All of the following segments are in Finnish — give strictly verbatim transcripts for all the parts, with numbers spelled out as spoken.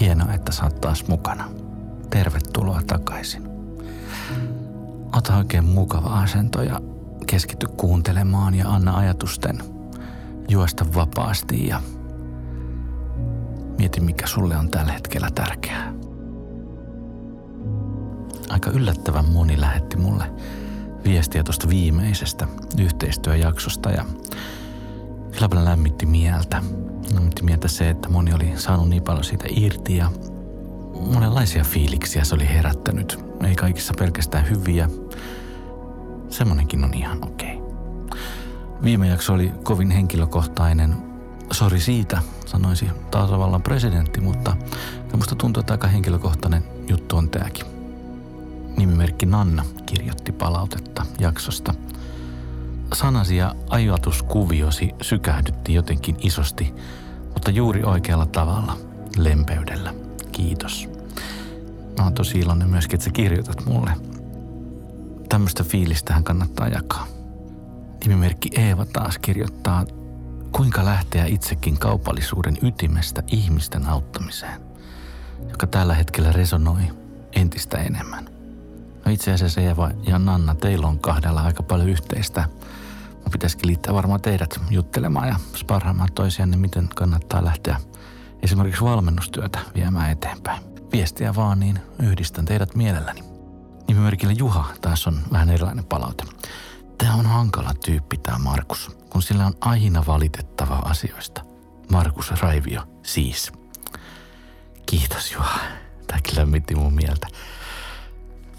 Hienoa, että sä oot taas mukana. Tervetuloa takaisin. Ota oikein mukava asento ja keskity kuuntelemaan ja anna ajatusten juosta vapaasti ja mieti, mikä sulle on tällä hetkellä tärkeää. Aika yllättävän moni lähetti mulle viestiä tuosta viimeisestä yhteistyöjaksosta ja kyllä paljon lämmitti mieltä. Lämmitti mieltä se, että moni oli saanut niin paljon siitä irti ja monenlaisia fiiliksiä se oli herättänyt. Ei kaikissa pelkästään hyviä. Semmonenkin on ihan okei. Okay. Viime jakso oli kovin henkilökohtainen. Sori siitä, sanoisi tasavallan presidentti, mutta minusta tuntuu, että aika henkilökohtainen juttu on tämäkin. Nimimerkki Nanna kirjoitti palautetta jaksosta. Sanasi ja ajatuskuviosi sykähdytti jotenkin isosti, mutta juuri oikealla tavalla, lempeydellä. Kiitos. Mä oon tosi iloinen myöskin, että sä kirjoitat mulle. Tämmöistä fiilistähän kannattaa jakaa. Nimimerkki Eeva taas kirjoittaa, kuinka lähteä itsekin kaupallisuuden ytimestä ihmisten auttamiseen, joka tällä hetkellä resonoi entistä enemmän. No itse asiassa Eeva ja Nanna, teillä on kahdella aika paljon yhteistä. Mun pitäisikin liittää varmaan teidät juttelemaan ja sparraamaan toisiaan, niin miten kannattaa lähteä esimerkiksi valmennustyötä viemään eteenpäin. Viestiä vaan, niin yhdistän teidät mielelläni. Nimimerkillä Juha taas on vähän erilainen palaute. Tämä on hankala tyyppi tämä Markus, kun sillä on aina valitettavaa asioista. Markus Raivio siis. Kiitos Juha. Tämä kyllä lämmitti mun mieltä.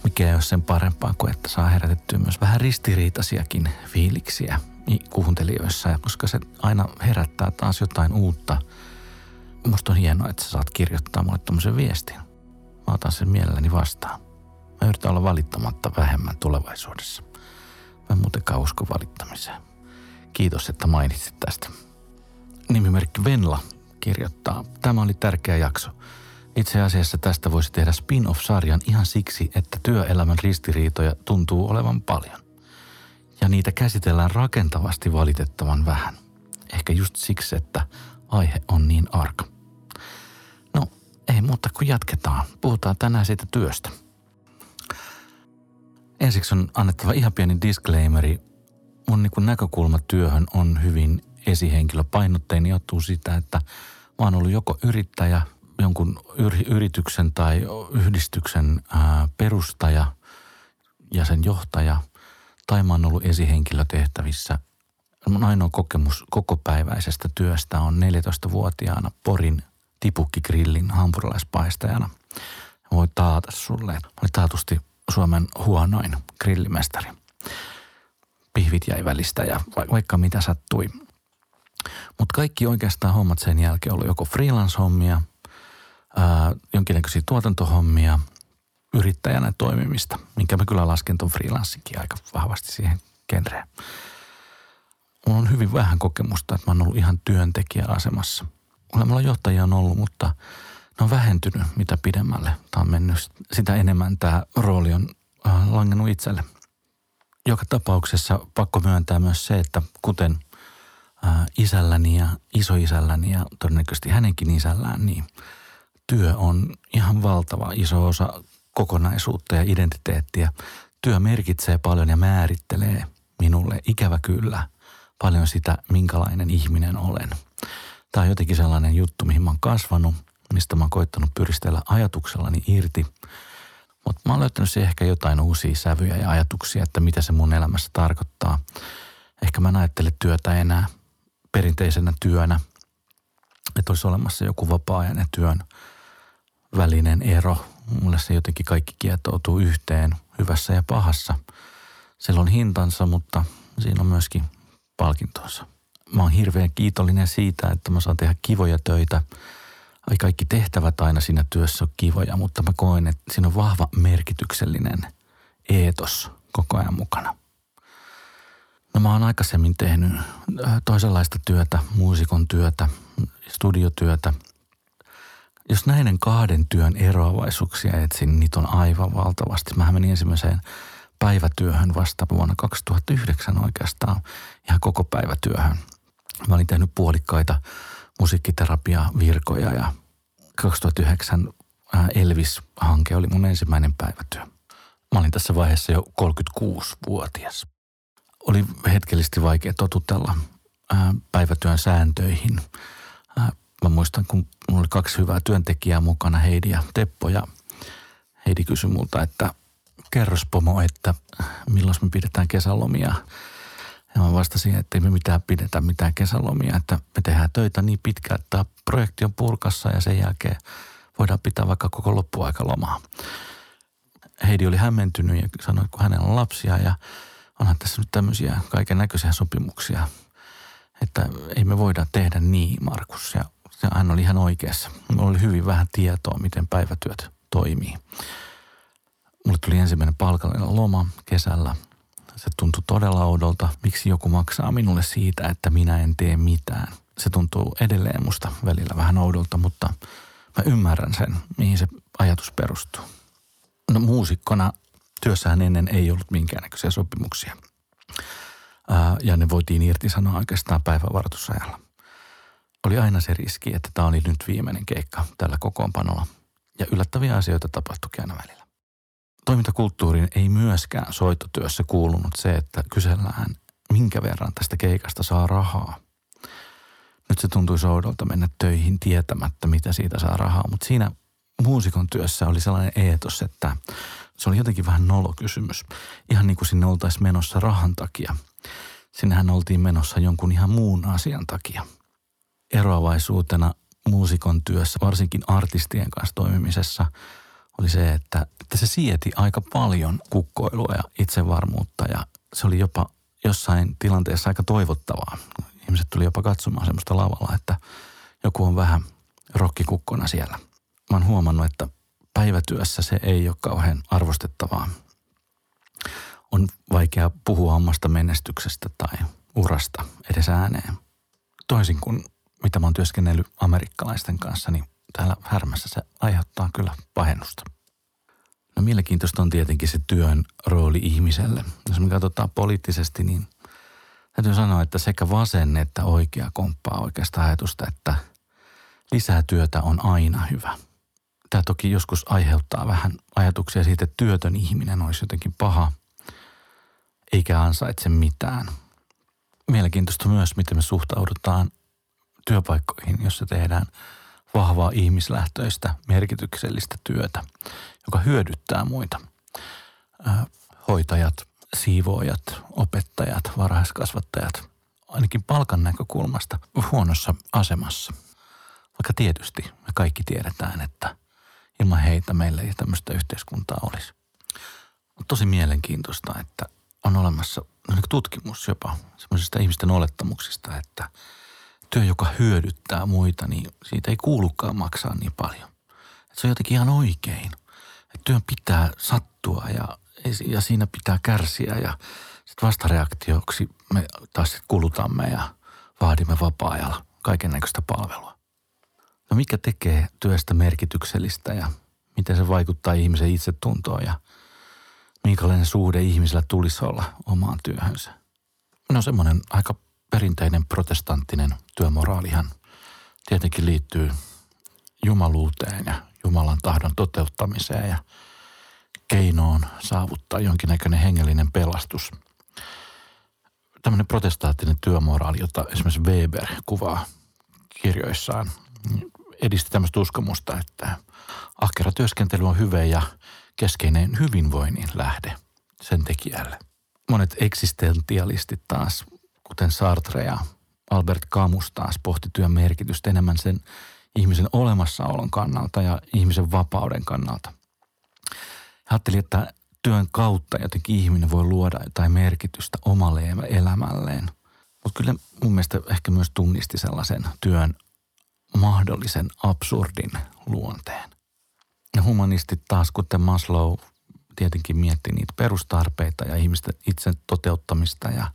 Mikä ei ole sen parempaa kuin, että saa herätettyä myös vähän ristiriitaisiakin fiiliksiä kuuntelijoissa, koska se aina herättää taas jotain uutta. Musta on hienoa, että sä saat kirjoittaa mulle tommosen viestin. Mä otan sen mielelläni vastaan. Mä yritän olla valittamatta vähemmän tulevaisuudessa. Mä en muutenkaan usko valittamiseen. Kiitos, että mainitsit tästä. Nimimerkki Venla kirjoittaa. Tämä oli tärkeä jakso. Itse asiassa tästä voisi tehdä spin-off-sarjan ihan siksi, että työelämän ristiriitoja tuntuu olevan paljon. Ja niitä käsitellään rakentavasti valitettavan vähän. Ehkä just siksi, että aihe on niin arka. No, ei muuta kuin jatketaan. Puhutaan tänään siitä työstä. Ensiksi on annettava ihan pieni disclaimeri. Mun niin kuin näkökulma työhön on hyvin esihenkilöpainotteinen. Johtuu sitä, että mä oon ollut joko yrittäjä, jonkun yrityksen tai yhdistyksen perustaja ja sen johtaja, tai mä oon ollut esihenkilötehtävissä. Mun ainoa kokemus kokopäiväisestä työstä on neljätoistavuotiaana Porin tipukkigrillin hampurilaispaistajana. Voi taata sulle, että oli taatusti Suomen huonoin grillimestari. Pihvit jäi välistä ja vaikka mitä sattui. Mutta kaikki oikeastaan hommat sen jälkeen oli joko freelance-hommia, Äh, jonkinlaisia tuotantohommia, yrittäjänä toimimista, minkä mä kyllä lasken ton freelancingkin aika vahvasti siihen genreen. Mulla on hyvin vähän kokemusta, että mä oon ollut ihan työntekijäasemassa. Mulla johtajia on ollut, mutta ne on vähentynyt mitä pidemmälle. Tää on mennyt sitä enemmän, tää rooli on äh, langennut itselle. Joka tapauksessa pakko myöntää myös se, että kuten äh, isälläni ja isoisälläni ja todennäköisesti hänenkin isällään, niin työ on ihan valtava iso osa kokonaisuutta ja identiteettiä. Työ merkitsee paljon ja määrittelee minulle ikävä kyllä paljon sitä, minkälainen ihminen olen. Tämä on jotenkin sellainen juttu, mihin mä oon kasvanut, mistä mä oon koittanut pyristellä ajatuksellani irti. Mutta mä oon löytänyt siihen ehkä jotain uusia sävyjä ja ajatuksia, että mitä se mun elämässä tarkoittaa. Ehkä mä en ajattele työtä enää perinteisenä työnä, että olisi olemassa joku vapaa-ajan ja työn välinen ero. Mulle se jotenkin kaikki kietoutuu yhteen, hyvässä ja pahassa. Sillä on hintansa, mutta siinä on myöskin palkintonsa. Mä oon hirveän kiitollinen siitä, että mä saan tehdä kivoja töitä. Kaikki tehtävät aina siinä työssä on kivoja, mutta mä koen, että siinä on vahva merkityksellinen eetos koko ajan mukana. No mä oon aikaisemmin tehnyt toisenlaista työtä, muusikon työtä, studiotyötä. Jos näiden kahden työn eroavaisuuksia etsin, niitä on aivan valtavasti. Mähän menin ensimmäiseen päivätyöhön vasta vuonna kaksituhattayhdeksän oikeastaan, ihan koko päivätyöhön. Mä olin tehnyt puolikkaita musiikkiterapiavirkoja ja kaksituhattayhdeksän Elvis-hanke oli mun ensimmäinen päivätyö. Mä olin tässä vaiheessa jo kolmekymmentäkuusivuotias. Oli hetkellisesti vaikea totutella päivätyön sääntöihin. Mä muistan, kun mulla oli kaksi hyvää työntekijää mukana, Heidi ja Teppo, ja Heidi kysyi multa, että kerros pomo, että milloin me pidetään kesälomia. Ja mä vastasin, että ei me mitään pidetä mitään kesälomia, että me tehdään töitä niin pitkään, että projekti on purkassa ja sen jälkeen voidaan pitää vaikka koko loppuaikalomaa. Heidi oli hämmentynyt ja sanoi, että kun hänellä on lapsia ja onhan tässä nyt tämmöisiä kaiken näköisiä sopimuksia, että ei me voida tehdä niin, Markus. Ja hän oli ihan oikeassa. Mulla oli hyvin vähän tietoa, miten päivätyöt toimii. Mulle tuli ensimmäinen palkallinen loma kesällä. Se tuntui todella oudolta. Miksi joku maksaa minulle siitä, että minä en tee mitään? Se tuntuu edelleen musta välillä vähän oudolta, mutta mä ymmärrän sen, mihin se ajatus perustuu. No muusikkona työssähän ennen ei ollut minkäännäköisiä sopimuksia. Ää, ja ne voitiin irtisanoa oikeastaan päivävartusajalla. Oli aina se riski, että tämä oli nyt viimeinen keikka tällä kokoonpanolla. Ja yllättäviä asioita tapahtuikin aina välillä. Toimintakulttuuriin ei myöskään soittotyössä kuulunut se, että kysellään, minkä verran tästä keikasta saa rahaa. Nyt se tuntui soudolta mennä töihin tietämättä, mitä siitä saa rahaa, mutta siinä muusikon työssä oli sellainen eetos, että se oli jotenkin vähän nolokysymys. Ihan niin kuin sinne oltaisiin menossa rahan takia. Sinnehän oltiin menossa jonkun ihan muun asian takia. Eroavaisuutena muusikon työssä, varsinkin artistien kanssa toimimisessa, oli se, että, että se sieti aika paljon kukkoilua ja itsevarmuutta ja se oli jopa jossain tilanteessa aika toivottavaa. Ihmiset tuli jopa katsomaan semmoista lavalla, että joku on vähän rokkikukkona siellä. Mä oon huomannut, että päivätyössä se ei ole kauhean arvostettavaa. On vaikea puhua omasta menestyksestä tai urasta edes ääneen. Toisin kuin mitä mä oon työskennellyt amerikkalaisten kanssa, niin täällä Härmässä se aiheuttaa kyllä pahennusta. No mielenkiintoista on tietenkin se työn rooli ihmiselle. Jos me katsotaan poliittisesti, niin täytyy sanoa, että sekä vasen että oikea komppaa oikeastaan ajatusta, että lisää työtä on aina hyvä. Tämä toki joskus aiheuttaa vähän ajatuksia siitä, että työtön ihminen olisi jotenkin paha, eikä ansaitse mitään. Mielenkiintoista myös, miten me suhtaudutaan työpaikkoihin, jossa tehdään vahvaa ihmislähtöistä, merkityksellistä työtä, joka hyödyttää muita. Hoitajat, siivoojat, opettajat, varhaiskasvattajat, ainakin palkan näkökulmasta huonossa asemassa. Vaikka tietysti me kaikki tiedetään, että ilman heitä meillä ei tämmöistä yhteiskuntaa olisi. On tosi mielenkiintoista, että on olemassa tutkimus jopa semmoisista ihmisten olettamuksista, että työ, joka hyödyttää muita, niin siitä ei kuulukaan maksaa niin paljon. Et se on jotenkin ihan oikein. Et työn pitää sattua ja, ja siinä pitää kärsiä ja sitten vastareaktioksi me taas sit kulutamme ja vaadimme vapaa-ajalla kaikennäköistä palvelua. No mikä tekee työstä merkityksellistä ja miten se vaikuttaa ihmisen itsetuntoon ja minkälainen suhde ihmisellä tulisi olla omaan työhönsä? No semmoinen aika perinteinen protestanttinen työmoraalihan tietenkin liittyy jumaluuteen ja Jumalan tahdon toteuttamiseen ja keinoon saavuttaa jonkinnäköinen hengellinen pelastus. Tämmöinen protestanttinen työmoraali, jota esimerkiksi Weber kuvaa kirjoissaan, edisti tämmöistä uskomusta, että ahkera työskentely on hyvä ja keskeinen hyvinvoinnin lähde sen tekijälle. Monet eksistentialistit taas, kuten Sartre ja Albert Camus taas pohti työn merkitystä enemmän sen ihmisen olemassaolon kannalta ja ihmisen vapauden kannalta. Ajattelin, että työn kautta jotenkin ihminen voi luoda jotain merkitystä omalle elämälleen. Mutta kyllä mun mielestä ehkä myös tunnisti sellaisen työn mahdollisen absurdin luonteen. Ja humanistit taas, kuten Maslow, tietenkin mietti niitä perustarpeita ja ihmisten itsen toteuttamista ja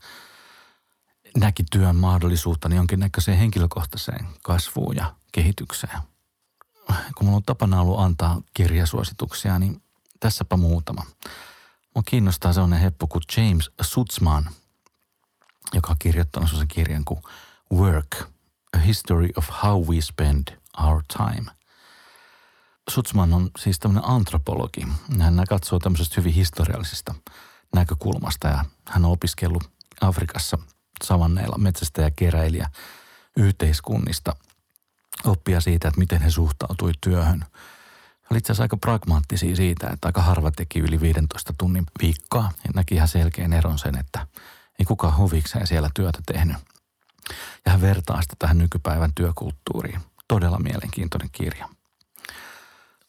näki työn mahdollisuutta niin jonkinnäköiseen henkilökohtaiseen kasvuun ja kehitykseen. Kun minulla on tapana ollut antaa kirjasuosituksia, niin tässäpä muutama. Minua kiinnostaa sellainen heppu kuin James Sutzman, joka on kirjoittanut sellaisen kirjan kuin Work, A History of How We Spend Our Time. Sutzman on siis tämmöinen antropologi. Hän katsoo tämmöisestä hyvin historiallisesta näkökulmasta ja hän on opiskellut Afrikassa savanneilla metsästäjäkeräilijä yhteiskunnista. Oppia siitä, että miten he suhtautui työhön. Hän oli itse asiassa aika pragmaattisia siitä, että aika harva teki yli viidentoista tunnin viikkoa. Ja näki ihan selkeän eron sen, että ei kukaan huvikseen siellä työtä tehnyt. Ja hän vertaa sitä tähän nykypäivän työkulttuuriin. Todella mielenkiintoinen kirja.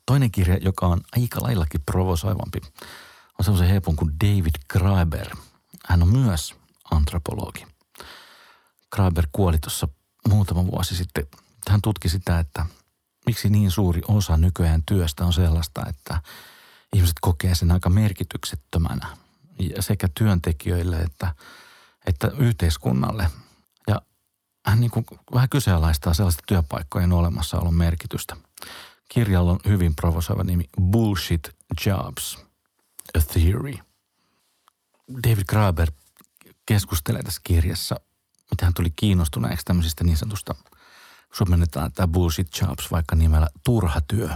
Toinen kirja, joka on aika laillakin provosoivampi, on semmoisen heipun kuin David Graeber. Hän on myös antropologi. Graeber kuoli tuossa muutama vuosi sitten. Hän tutki sitä, että miksi niin suuri osa nykyään työstä on sellaista, että ihmiset kokee sen aika merkityksettömänä sekä työntekijöille että, että yhteiskunnalle. Ja hän niin kuin vähän kyseenalaistaa sellaista työpaikkojen olemassaolon merkitystä. Kirjalla on hyvin provosoiva nimi Bullshit Jobs, A Theory. David Graeber keskustelee tässä kirjassa, mitä hän tuli kiinnostuneeksi tämmöisistä niin sanotusta, suomennetaan tämä Bullshit Jobs vaikka nimellä turha työ.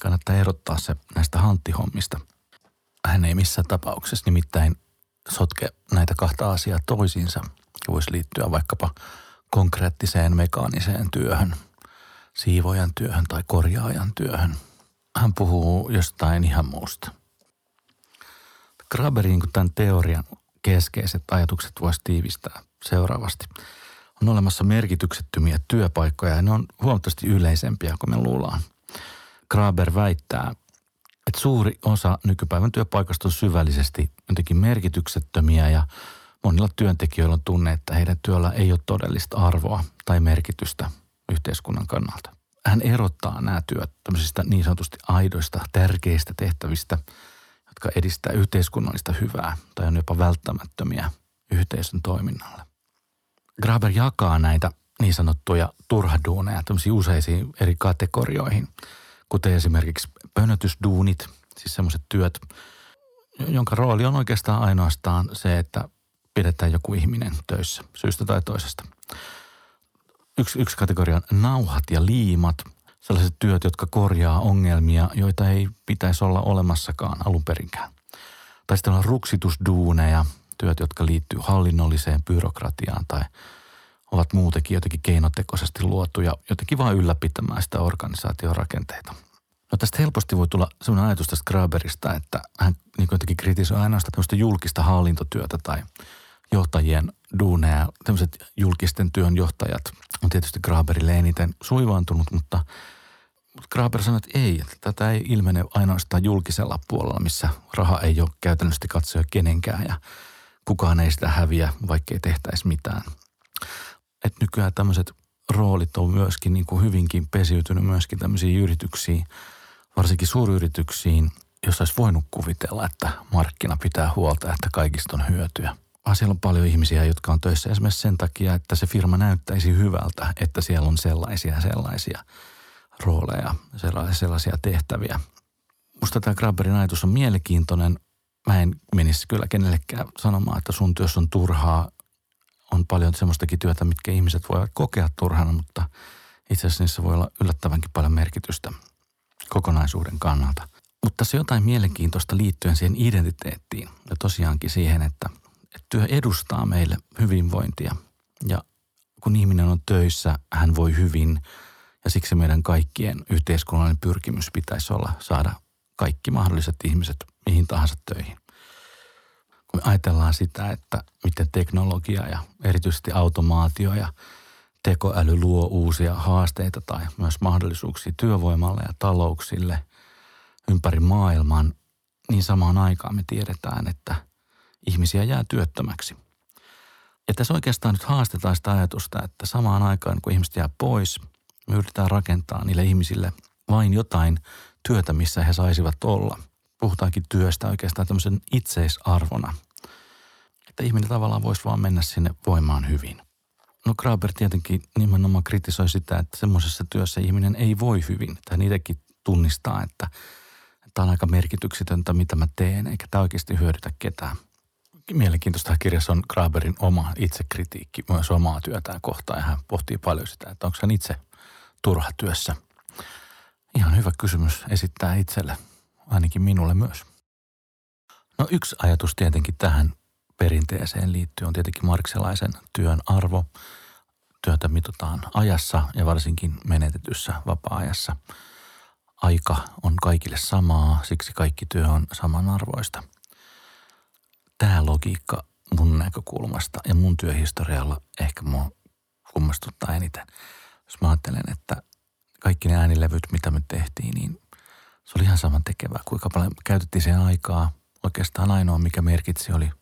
Kannattaa erottaa se näistä hanttihommista. Hän ei missään tapauksessa nimittäin sotke näitä kahta asiaa toisiinsa. Voisi liittyä vaikkapa konkreettiseen mekaaniseen työhön, siivoajan työhön tai korjaajan työhön. Hän puhuu jostain ihan muusta. Graeberin tämän teorian keskeiset ajatukset voisi tiivistää seuraavasti. On olemassa merkityksettömiä työpaikkoja ja ne on huomattavasti yleisempiä kuin me luullaan. Graeber väittää, että suuri osa nykypäivän työpaikasta on syvällisesti jotenkin merkityksettömiä ja monilla työntekijöillä on tunne, että heidän työllä ei ole todellista arvoa tai merkitystä yhteiskunnan kannalta. Hän erottaa nämä työt tämmöisistä niin sanotusti aidoista, tärkeistä tehtävistä, jotka edistää yhteiskunnallista hyvää tai on jopa välttämättömiä yhteisön toiminnalle. Graeber jakaa näitä niin sanottuja turhaduuneja tämmöisiin useisiin eri kategorioihin, kuten esimerkiksi pönötysduunit, siis semmoiset työt, jonka rooli on oikeastaan ainoastaan se, että pidetään joku ihminen töissä syystä tai toisesta. Yksi, yksi kategoria on nauhat ja liimat, sellaiset työt, jotka korjaa ongelmia, joita ei pitäisi olla olemassakaan alun perinkään. Tai sitten on ruksitusduuneja, työt, jotka liittyy hallinnolliseen byrokratiaan tai ovat muutenkin jotenkin keinotekoisesti luotuja, jotenkin vaan ylläpitämään sitä organisaation rakenteita. No tästä helposti voi tulla sellainen ajatus tästä Graeberista, että hän niin jotenkin kritisoi ainoastaan tämmöistä julkista hallintotyötä tai johtajien duuneja. Tämmöiset julkisten työn johtajat on tietysti Graeberille eniten suivaantunut, mutta Graeber sanoi, että ei, että tätä ei ilmene ainoastaan julkisella puolella, missä raha ei ole käytännössä katsoja kenenkään ja kukaan ei sitä häviä, vaikka ei tehtäisi mitään. Et nykyään tämmöiset roolit on myöskin niin kuin hyvinkin pesiytynyt myöskin tämmöisiin yrityksiin, varsinkin suuryrityksiin, jossa olisi voinut kuvitella, että markkina pitää huolta, että kaikista on hyötyä. Vaan siellä on paljon ihmisiä, jotka on töissä esimerkiksi sen takia, että se firma näyttäisi hyvältä, että siellä on sellaisia sellaisia rooleja, sellaisia tehtäviä. Musta tämä Graeberin ajatus on mielenkiintoinen. Mä en menisi kyllä kenellekään sanomaan, että sun työssä on turhaa. On paljon semmoistakin työtä, mitkä ihmiset voivat kokea turhana, mutta itse asiassa niissä voi olla yllättävänkin paljon merkitystä kokonaisuuden kannalta. Mutta tässä on jotain mielenkiintoista liittyen siihen identiteettiin ja tosiaankin siihen, että, että työ edustaa meille hyvinvointia. Ja kun ihminen on töissä, hän voi hyvin ja siksi meidän kaikkien yhteiskunnallinen pyrkimys pitäisi olla saada kaikki mahdolliset ihmiset mihin tahansa töihin. Kun ajatellaan sitä, että miten teknologia ja erityisesti automaatio ja tekoäly luo uusia haasteita tai myös mahdollisuuksia työvoimalle ja talouksille ympäri maailman, niin samaan aikaan me tiedetään, että ihmisiä jää työttömäksi. Ja tässä oikeastaan nyt haastetaan sitä ajatusta, että samaan aikaan kun ihmiset jää pois, me yritetään rakentaa niille ihmisille vain jotain työtä, missä he saisivat olla. Puhutaankin työstä oikeastaan tämmöisen itseisarvona, että ihminen tavallaan voisi vaan mennä sinne voimaan hyvin. No Graeber tietenkin nimenomaan kritisoi sitä, että semmoisessa työssä ihminen ei voi hyvin. Hän itsekin tunnistaa, että tämä on aika merkityksetöntä, mitä mä teen, eikä tämä oikeasti hyödytä ketään. Mielenkiintoista kirjassa on Graeberin oma itsekritiikki, myös omaa työtään kohtaan, ja hän pohtii paljon sitä, että onko hän itse turha työssä. Ihan hyvä kysymys esittää itselle, ainakin minulle myös. No yksi ajatus tietenkin tähän perinteeseen liittyy on tietenkin marxilaisen työn arvo. Työtä mitataan ajassa ja varsinkin menetetyssä vapaa-ajassa. Aika on kaikille samaa, siksi kaikki työ on samanarvoista. Tämä logiikka mun näkökulmasta ja mun työhistorialla ehkä mua kummastuttaa eniten. Jos mä ajattelen, että kaikki ne äänilevyt, mitä me tehtiin, niin se oli ihan samantekevää. Kuinka paljon käytettiin sen aikaa. Oikeastaan ainoa, mikä merkitsi, oli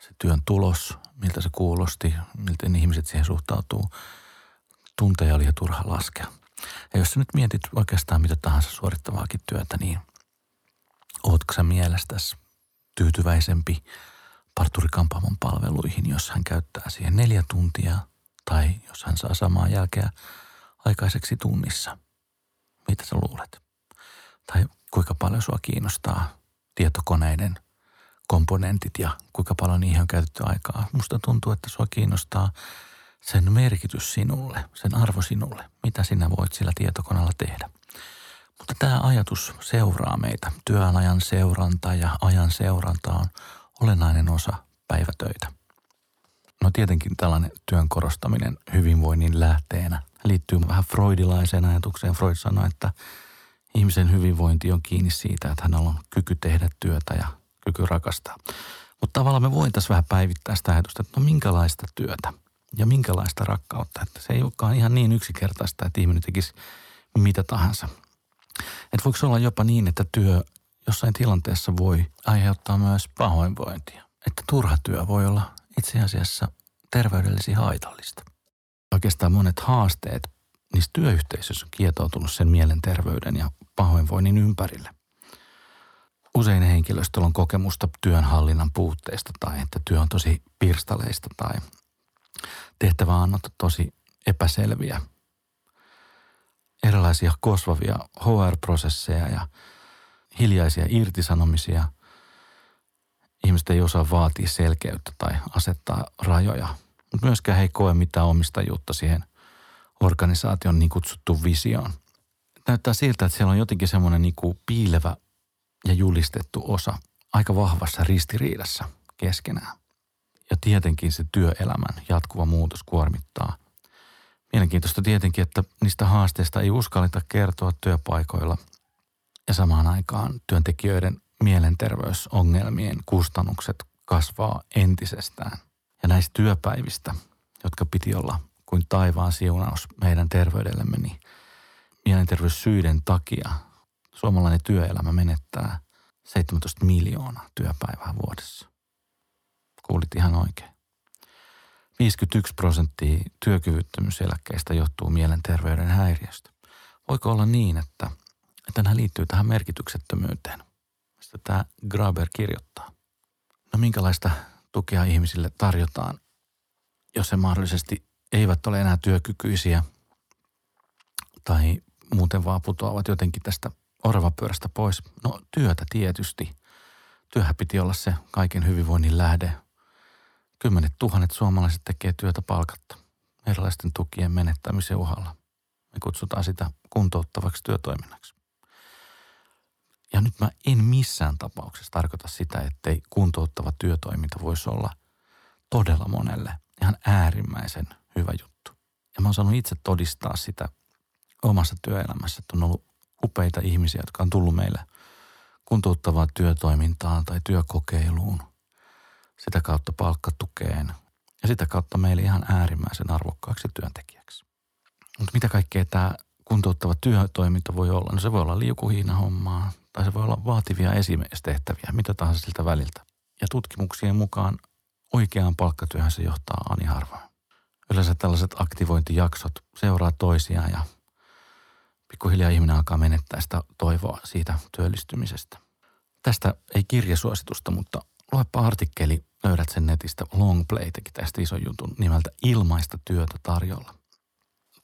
se työn tulos, miltä se kuulosti, miltä ne ihmiset siihen suhtautuu. Tunteja oli ihan turha laskea. Ja jos sä nyt mietit oikeastaan mitä tahansa suorittavaakin työtä, niin ootko sä mielestäsi tyytyväisempi parturikampaamon palveluihin, jos hän käyttää siihen neljä tuntia tai jos hän saa samaa jälkeä aikaiseksi tunnissa? Mitä sä luulet? Tai kuinka paljon sua kiinnostaa tietokoneiden komponentit ja kuinka paljon niihin on käytetty aikaa? Musta tuntuu, että sua kiinnostaa sen merkitys sinulle, sen arvo sinulle, mitä sinä voit sillä tietokoneella tehdä. Mutta tämä ajatus seuraa meitä. Työajan seuranta ja ajan seuranta on olennainen osa päivätöitä. No tietenkin tällainen työn korostaminen hyvinvoinnin lähteenä liittyy vähän freudilaiseen ajatukseen. Freud sanoi, että ihmisen hyvinvointi on kiinni siitä, että hänellä on kyky tehdä työtä ja kyky rakastaa. Mutta tavallaan me voitaisiin vähän päivittää sitä ajatusta, että no minkälaista työtä ja minkälaista rakkautta. Että se ei olekaan ihan niin yksinkertaista, että ihminen tekisi mitä tahansa. Että voiko olla jopa niin, että työ jossain tilanteessa voi aiheuttaa myös pahoinvointia. Että turha työ voi olla itse asiassa terveydellisesti haitallista. Oikeastaan monet haasteet niissä työyhteisöissä on kietoutunut sen mielenterveyden ja pahoinvoinnin ympärille. Usein henkilöstöllä on kokemusta työnhallinnan puutteista tai että työ on tosi pirstaleista tai tehtäväannot tosi epäselviä. Erilaisia kasvavia H R-prosesseja ja hiljaisia irtisanomisia. Ihmiset ei osaa vaatia selkeyttä tai asettaa rajoja, mutta myöskään he ei koe mitään omistajuutta siihen organisaation niin kutsuttuun visioon. Näyttää siltä, että siellä on jotenkin semmoinen niin kuin piilevä ja julistettu osa aika vahvassa ristiriidassa keskenään. Ja tietenkin se työelämän jatkuva muutos kuormittaa. Mielenkiintoista tietenkin, että niistä haasteista ei uskalleta kertoa työpaikoilla ja samaan aikaan työntekijöiden mielenterveysongelmien kustannukset kasvaa entisestään. Ja näistä työpäivistä, jotka piti olla kuin taivaan siunaus meidän terveydellemme, niin mielenterveyssyiden takia suomalainen työelämä menettää seitsemäntoista miljoonaa työpäivää vuodessa. Kuulit ihan oikein. viisikymmentäyksi prosenttia työkyvyttömyyseläkkeistä johtuu mielenterveyden häiriöstä. Voiko olla niin, että, että nämä liittyy tähän merkityksettömyyteen, mistä tämä Graeber kirjoittaa? No minkälaista tukea ihmisille tarjotaan, jos he mahdollisesti eivät ole enää työkykyisiä tai muuten vaan putoavat jotenkin tästä orvapyörästä pois? No työtä tietysti. Työhän piti olla se kaiken hyvinvoinnin lähde. Kymmenet tuhannet suomalaiset tekee työtä palkatta erilaisten tukien menettämisen uhalla. Me kutsutaan sitä kuntouttavaksi työtoiminnaksi. Ja nyt mä en missään tapauksessa tarkoita sitä, ettei kuntouttava työtoiminta voisi olla todella monelle ihan äärimmäisen hyvä juttu. Ja mä oon saanut itse todistaa sitä omassa työelämässä, että on ollut upeita ihmisiä, jotka on tullut meille kuntouttavaan työtoimintaan tai työkokeiluun, sitä kautta palkkatukeen ja sitä kautta meille ihan äärimmäisen arvokkaaksi työntekijäksi. Mutta mitä kaikkea tämä kuntouttava työtoiminta voi olla? No se voi olla liukuhiinahommaa tai se voi olla vaativia esimiestehtäviä, mitä tahansa siltä väliltä. Ja tutkimuksien mukaan oikeaan palkkatyöhön se johtaa ani harvoin. Yleensä tällaiset aktivointijaksot seuraa toisiaan ja pikkuhiljaa ihminen alkaa menettää sitä toivoa siitä työllistymisestä. Tästä ei kirjasuositusta, mutta luepa artikkeli, löydät sen netistä. Longplay teki tästä ison jutun nimeltä Ilmaista työtä tarjolla.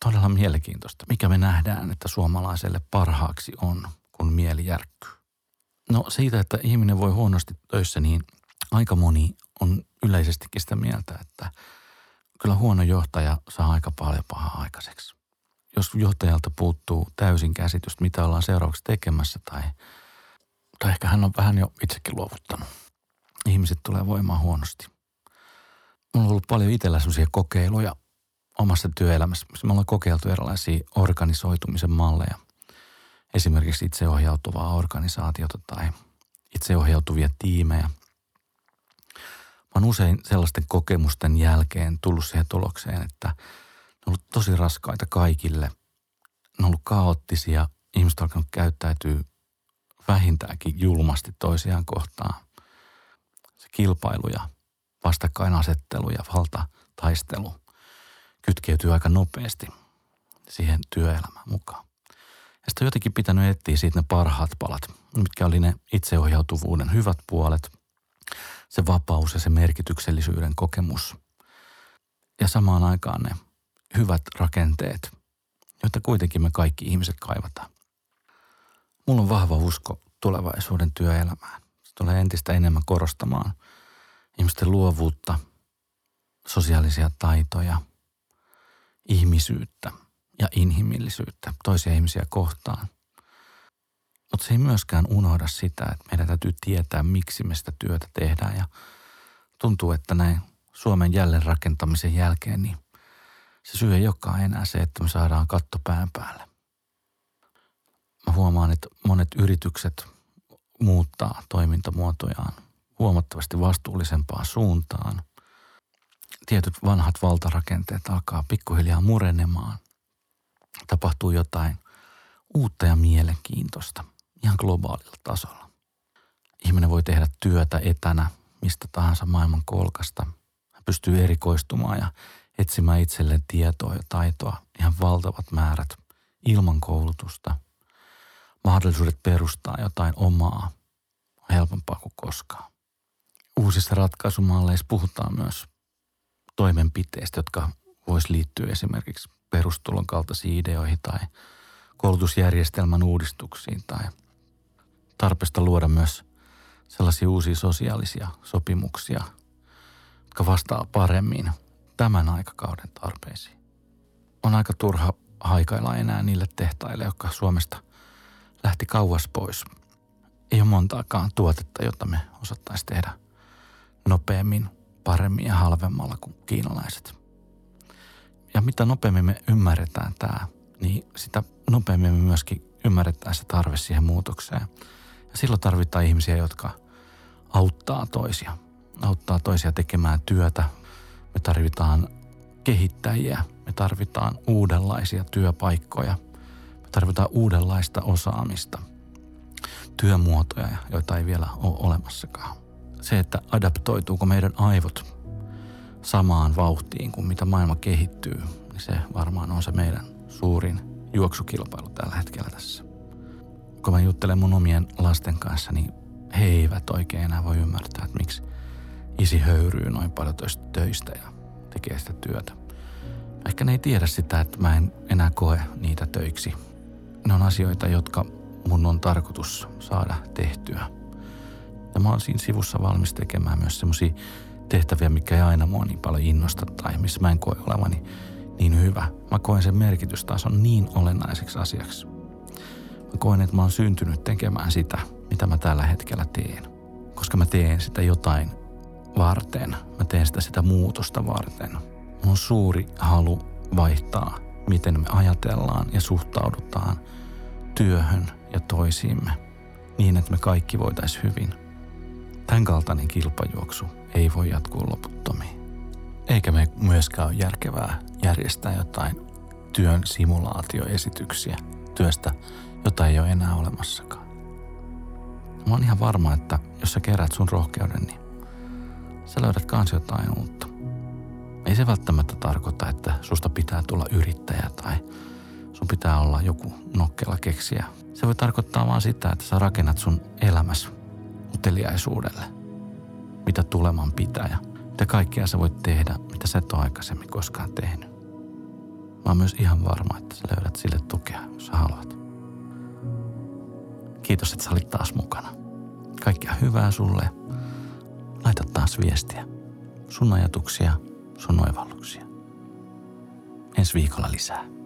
Todella mielenkiintoista, mikä me nähdään, että suomalaiselle parhaaksi on, kun mieli järkkyy. No siitä, että ihminen voi huonosti töissä, niin aika moni on yleisestikin sitä mieltä, että kyllä huono johtaja saa aika paljon pahaa aikaiseksi. jos johtajalta puuttuu täysin käsitystä, mitä ollaan seuraavaksi tekemässä tai, tai ehkä hän on vähän jo itsekin luovuttanut. Ihmiset tulee voimaan huonosti. Mulla on ollut paljon itsellä sellaisia kokeiluja omassa työelämässä. Me ollaan kokeiltu erilaisia organisoitumisen malleja. Esimerkiksi itseohjautuvaa organisaatiota tai itseohjautuvia tiimejä. Mä oon usein sellaisten kokemusten jälkeen tullut siihen tulokseen, että ne on ollut tosi raskaita kaikille. Ne on ollut kaoottisia. Ihmiset on alkanut käyttäytyä vähintäänkin julmasti toisiaan kohtaan. Se kilpailu ja vastakkainasettelu ja valtataistelu kytkeytyy aika nopeasti siihen työelämään mukaan. Ja sitten on jotenkin pitänyt etsiä siitä ne parhaat palat, mitkä oli ne itseohjautuvuuden hyvät puolet, se vapaus ja se merkityksellisyyden kokemus. Ja samaan aikaan ne hyvät rakenteet, joita kuitenkin me kaikki ihmiset kaivataan. Mulla on vahva usko tulevaisuuden työelämään. Se tulee entistä enemmän korostamaan ihmisten luovuutta, sosiaalisia taitoja, ihmisyyttä ja inhimillisyyttä toisia ihmisiä kohtaan. Mutta se ei myöskään unohda sitä, että meidän täytyy tietää, miksi me sitä työtä tehdään. Ja tuntuu, että näin Suomen jälleenrakentamisen jälkeen, niin se syy ei olekaan enää se, että me saadaan katto pään päälle. Mä huomaan, että monet yritykset muuttaa toimintamuotojaan huomattavasti vastuullisempaan suuntaan. Tietyt vanhat valtarakenteet alkaa pikkuhiljaa murenemaan. Tapahtuu jotain uutta ja mielenkiintoista, ihan globaalilla tasolla. Ihminen voi tehdä työtä etänä mistä tahansa maailman kolkasta. Hän pystyy erikoistumaan ja etsimään itselleen tietoa ja taitoa, ihan valtavat määrät, ilman koulutusta. Mahdollisuudet perustaa jotain omaa on helpompaa kuin koskaan. Uusissa ratkaisumalleissa puhutaan myös toimenpiteistä, jotka voisi liittyä esimerkiksi perustulon kaltaisiin ideoihin tai koulutusjärjestelmän uudistuksiin tai tarpeesta luoda myös sellaisia uusia sosiaalisia sopimuksia, jotka vastaa paremmin tämän aikakauden tarpeisiin. On aika turha haikailla enää niille tehtaille, jotka Suomesta lähti kauas pois. Ei ole montaakaan tuotetta, jota me osattaisiin tehdä nopeammin, paremmin ja halvemmalla kuin kiinalaiset. Ja mitä nopeammin me ymmärretään tämä, niin sitä nopeammin me myöskin ymmärretään se tarve siihen muutokseen. Ja silloin tarvitaan ihmisiä, jotka auttaa toisia. Auttaa toisia tekemään työtä. Me tarvitaan kehittäjiä, me tarvitaan uudenlaisia työpaikkoja. Me tarvitaan uudenlaista osaamista. Työmuotoja, joita ei vielä ole olemassakaan. Se, että adaptoituuko meidän aivot samaan vauhtiin kuin mitä maailma kehittyy, niin se varmaan on se meidän suurin juoksukilpailu tällä hetkellä tässä. Kun mä juttelen mun omien lasten kanssa, niin he eivät oikein enää voi ymmärtää, että miksi isi höyryy noin paljon töistä ja tekee sitä työtä. Ehkä ne ei tiedä sitä, että mä en enää koe niitä töiksi. Ne on asioita, jotka mun on tarkoitus saada tehtyä. Ja mä oon siinä sivussa valmis tekemään myös semmoisia tehtäviä, mikä ei aina mua niin paljon innosta tai missä mä en koe olevani niin hyvä. Mä koen sen merkitystason niin olennaiseksi asiaksi. Mä koen, että mä oon syntynyt tekemään sitä, mitä mä tällä hetkellä teen. Koska mä teen sitä jotain varten. Mä teen sitä sitä muutosta varten. Mun on suuri halu vaihtaa, miten me ajatellaan ja suhtaudutaan työhön ja toisiimme. Niin, että me kaikki voitaisiin hyvin. Tämän kaltainen kilpajuoksu ei voi jatkua loputtomiin. Eikä me myöskään ole järkevää järjestää jotain työn simulaatioesityksiä työstä, jota ei ole enää olemassakaan. Mä oon ihan varma, että jos sä kerät sun rohkeuden, niin sä löydät kans jotain uutta. Ei se välttämättä tarkoita, että susta pitää tulla yrittäjä tai sun pitää olla joku nokkela keksijä. Se voi tarkoittaa vaan sitä, että sä rakennat sun elämäsi uteliaisuudelle, mitä tuleman pitää ja mitä kaikkea sä voit tehdä, mitä sä et ole aikaisemmin koskaan tehnyt. Mä oon myös ihan varma, että sä löydät sille tukea, jos sä haluat. Kiitos, että sä olit taas mukana. Kaikkea hyvää sulle. Laita taas viestiä. Sun ajatuksia, sun oivalluksia. Ensi viikolla lisää.